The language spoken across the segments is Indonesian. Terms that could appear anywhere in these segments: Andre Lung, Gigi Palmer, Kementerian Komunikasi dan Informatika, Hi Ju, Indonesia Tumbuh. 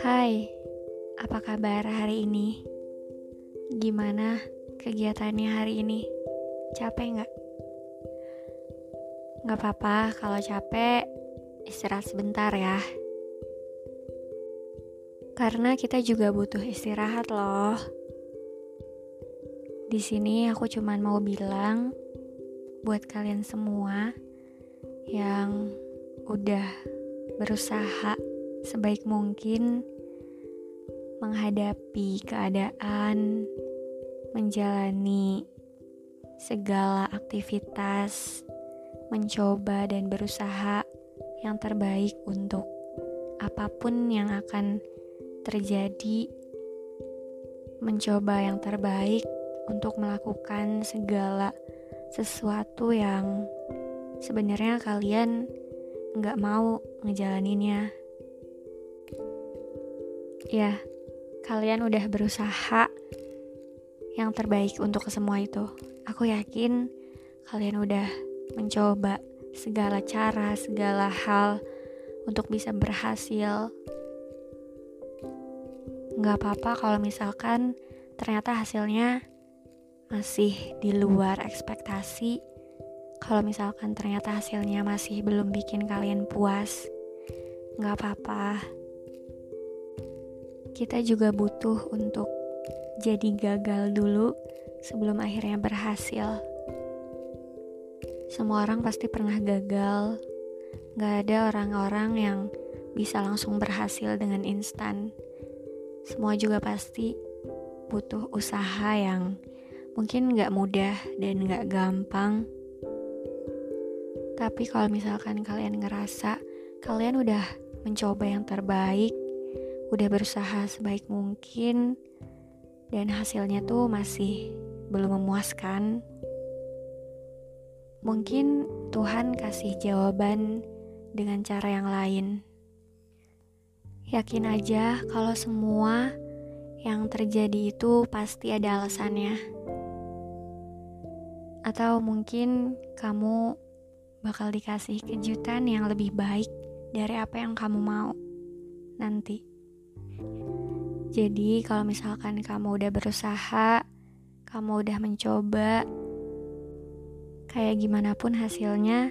Hai, apa kabar hari ini? Gimana kegiatannya hari ini? Capek nggak? Nggak apa-apa kalau capek, istirahat sebentar ya. Karena kita juga butuh istirahat loh. Di sini aku cuman mau bilang buat kalian semua yang udah berusaha sebaik mungkin menghadapi keadaan, menjalani segala aktivitas, mencoba dan berusaha yang terbaik untuk apapun yang akan terjadi, mencoba yang terbaik untuk melakukan segala sesuatu yang sebenarnya kalian nggak mau ngejalaninnya. Ya, kalian udah berusaha yang terbaik untuk semua itu. Aku yakin kalian udah mencoba segala cara, segala hal untuk bisa berhasil. Gak apa-apa kalau misalkan ternyata hasilnya masih di luar ekspektasi. Kalau misalkan ternyata hasilnya masih belum bikin kalian puas, gak apa-apa. Kita juga butuh untuk jadi gagal dulu sebelum akhirnya berhasil. Semua orang pasti pernah gagal. Gak ada orang-orang yang bisa langsung berhasil dengan instan. Semua juga pasti butuh usaha yang mungkin gak mudah dan gak gampang. Tapi kalau misalkan kalian ngerasa kalian udah mencoba yang terbaik, udah berusaha sebaik mungkin dan hasilnya tuh masih belum memuaskan, mungkin Tuhan kasih jawaban dengan cara yang lain. Yakin aja kalau semua yang terjadi itu pasti ada alasannya. Atau mungkin kamu bakal dikasih kejutan yang lebih baik dari apa yang kamu mau nanti. Jadi kalau misalkan kamu udah berusaha, kamu udah mencoba, kayak gimana pun hasilnya,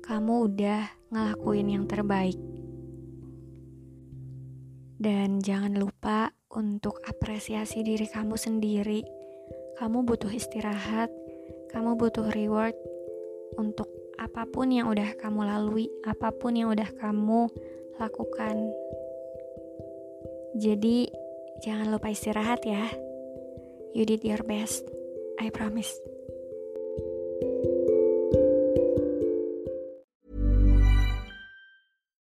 kamu udah ngelakuin yang terbaik. Dan jangan lupa untuk apresiasi diri kamu sendiri. Kamu butuh istirahat, kamu butuh reward untuk apapun yang udah kamu lalui, apapun yang udah kamu lakukan. Jadi, jangan lupa istirahat ya. You did your best. I promise.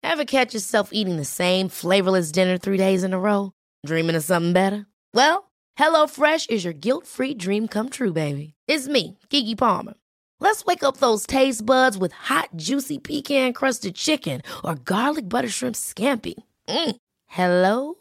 Ever catch yourself eating the same flavorless dinner 3 days in a row? Dreaming of something better? Well, HelloFresh is your guilt-free dream come true, baby. It's me, Gigi Palmer. Let's wake up those taste buds with hot, juicy pecan-crusted chicken or garlic butter shrimp scampi. Hello